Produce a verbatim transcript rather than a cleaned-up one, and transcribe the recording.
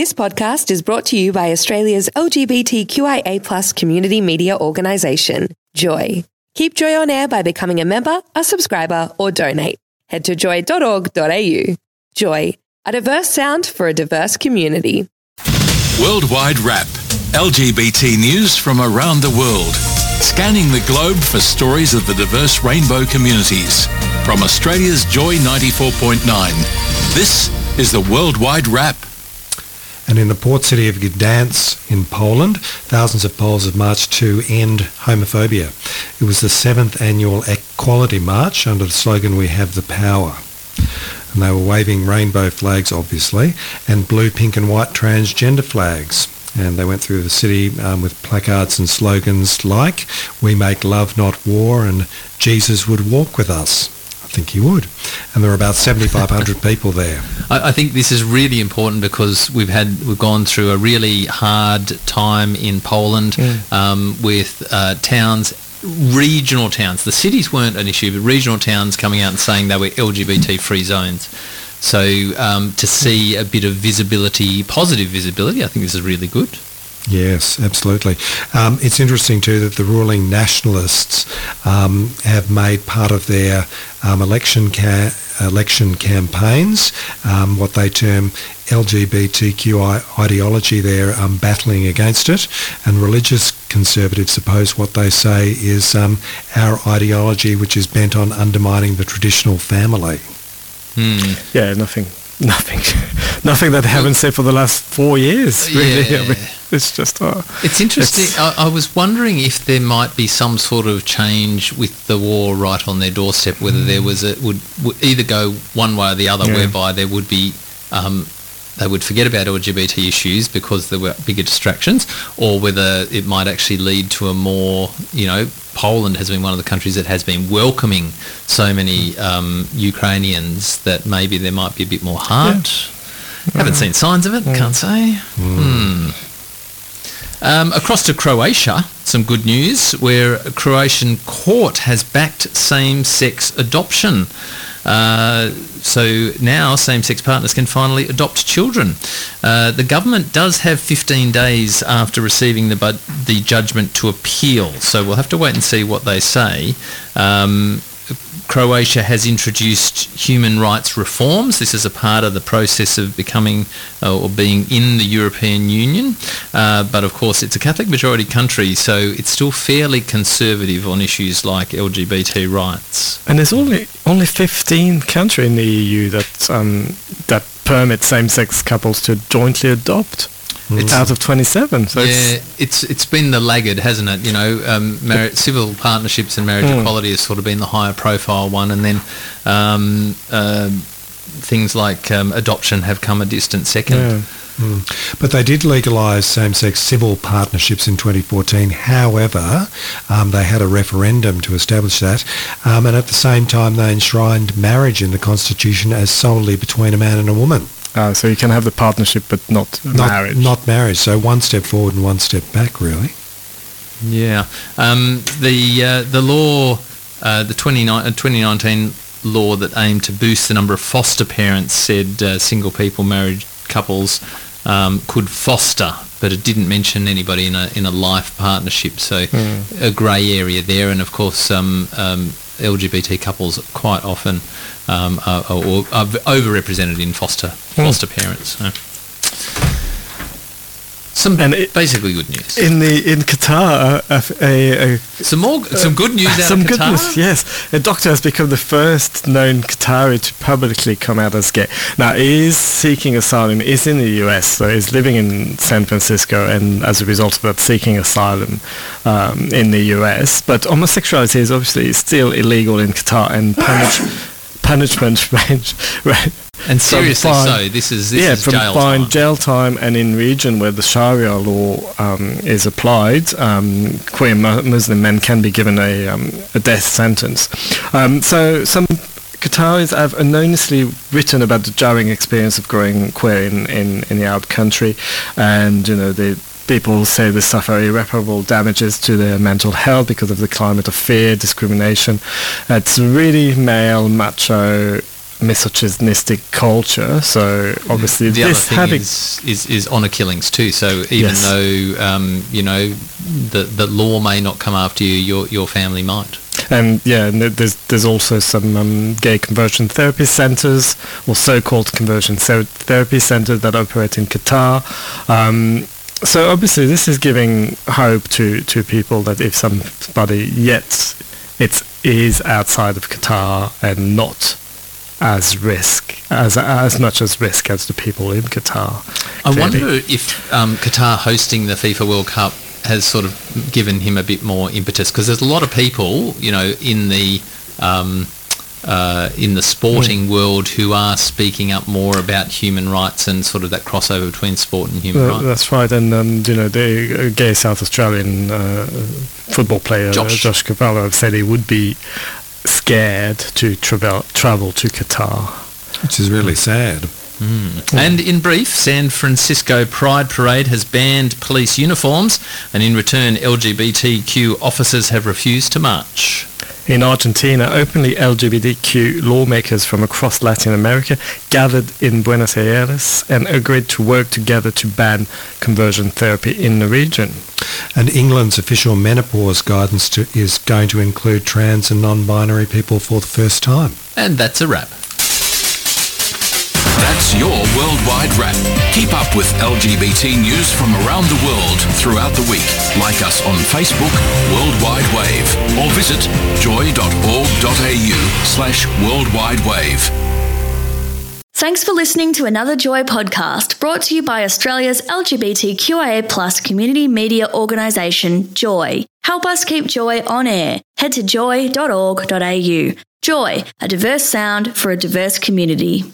This podcast is brought to you by Australia's L G B T Q I A plus community media organisation, Joy. Keep Joy on air by becoming a member, a subscriber, or donate. Head to joy dot org dot a u. Joy, a diverse sound for a diverse community. Worldwide Wrap, L G B T news from around the world. Scanning the globe for stories of the diverse rainbow communities. From Australia's Joy ninety-four point nine, this is the Worldwide Wrap. And in the port city of Gdansk in Poland, thousands of Poles have marched to end homophobia. It was the seventh annual Equality March under the slogan We Have the Power. And they were waving rainbow flags, obviously, and blue, pink and white transgender flags. And they went through the city um, with placards and slogans like We Make Love, Not War, and Jesus Would Walk With Us. I think he would. And there were about seventy-five hundred people there. I, I think this is really important because we've had we've gone through a really hard time in Poland mm. um, with uh, towns, regional towns. The cities weren't an issue, but regional towns coming out and saying they were L G B T free zones. So um, to see a bit of visibility, positive visibility, I think this is really good. Yes, absolutely. Um, it's interesting too that the ruling nationalists um, have made part of their um, election ca- election campaigns um, what they term L G B T Q I ideology. They're um, battling against it, and religious conservatives oppose what they say is um, our ideology, which is bent on undermining the traditional family. Mm. Yeah, nothing. Nothing, nothing that they haven't said for the last four years. Really, yeah. I mean, it's just. Oh, it's interesting. It's, I, I was wondering if there might be some sort of change with the war right on their doorstep. Whether mm. there was a would, would either go one way or the other, yeah. whereby there would be, um, they would forget about L G B T issues because there were bigger distractions, or whether it might actually lead to a more, you know, Poland has been one of the countries that has been welcoming so many um, Ukrainians that maybe there might be a bit more heart. Yeah. Haven't seen signs of it, yeah. can't say. Mm. Mm. Um, across to Croatia, some good news, where a Croatian court has backed same-sex adoption. Uh, so now same-sex partners can finally adopt children. Uh, the government does have fifteen days after receiving the bud- the judgment to appeal, so we'll have to wait and see what they say. Um, Croatia has introduced human rights reforms. This is a part of the process of becoming uh, or being in the European Union. Uh, but of course, it's a Catholic majority country, so it's still fairly conservative on issues like L G B T rights. And there's only only fifteen countries in the E U that um, that permit same-sex couples to jointly adopt. It's out of twenty-seven. So yeah, it's, it's it's been the laggard, hasn't it? You know, um, marriage, civil partnerships and marriage mm. equality has sort of been the higher profile one, and then um, uh, things like um, adoption have come a distant second. Yeah. Mm. But they did legalise same-sex civil partnerships in twenty fourteen. However, um, they had a referendum to establish that. Um, and at the same time, they enshrined marriage in the Constitution as solely between a man and a woman. Uh, so you can have the partnership, but not, not marriage. Not marriage. So one step forward and one step back, really. Yeah. Um, the uh, the law, uh, the twenty nineteen law that aimed to boost the number of foster parents said uh, single people, married couples um, could foster, but it didn't mention anybody in a in a life partnership. So mm. a grey area there, and of course um, um, L G B T couples quite often um, are, are, are overrepresented in foster foster mm. parents. So. Some and it, basically good news in the in Qatar. A, a, a, some more, some good news uh, out some of Qatar. Some good news, yes. A doctor has become the first known Qatari to publicly come out as gay. Now he is seeking asylum. He's in the U S, so he's living in San Francisco, and as a result of that, seeking asylum um, in the U S. But homosexuality is obviously still illegal in Qatar, and punish, punishment range. Right. And seriously, fine, so this is this yeah, is from jail fine time. jail time, and in region where the Sharia law um, is applied, um, queer mu- Muslim men can be given a um, a death sentence. Um, so some Qataris have anonymously written about the jarring experience of growing queer in, in, in the out country, and you know the. People say they suffer irreparable damages to their mental health because of the climate of fear, discrimination. It's really male, macho misogynistic culture. So obviously the this other thing having is, is, is honour killings too. So even yes. though um, you know the the law may not come after you, your your family might. And yeah, and there's there's also some um, gay conversion therapy centres or so-called conversion therapy centres that operate in Qatar. Um, so obviously this is giving hope to to people that if somebody yet it is outside of Qatar and not as risk, as as much as risk as the people in Qatar. I clearly. wonder if um, Qatar hosting the FIFA World Cup has sort of given him a bit more impetus, because there's a lot of people, you know, in the um, uh, in the sporting mm. world who are speaking up more about human rights and sort of that crossover between sport and human uh, rights. That's right, and um, you know, the gay South Australian uh, football player Josh. Josh Cavallo said he would be scared to travel travel to Qatar, which is really sad. Mm. And in brief, San Francisco Pride Parade has banned police uniforms, and in return, L G B T Q officers have refused to march. In Argentina, openly L G B T Q lawmakers from across Latin America gathered in Buenos Aires and agreed to work together to ban conversion therapy in the region. And England's official menopause guidance to, is going to include trans and non-binary people for the first time. And that's a wrap. That's your worldwide wrap. Keep up with L G B T news from around the world throughout the week. Like us on Facebook, Worldwide Wave, or visit joy.org.au slash worldwide wave. Thanks for listening to another Joy podcast brought to you by Australia's L G B T Q I A plus community media organisation, Joy. Help us keep Joy on air. Head to joy dot org dot a u. Joy, a diverse sound for a diverse community.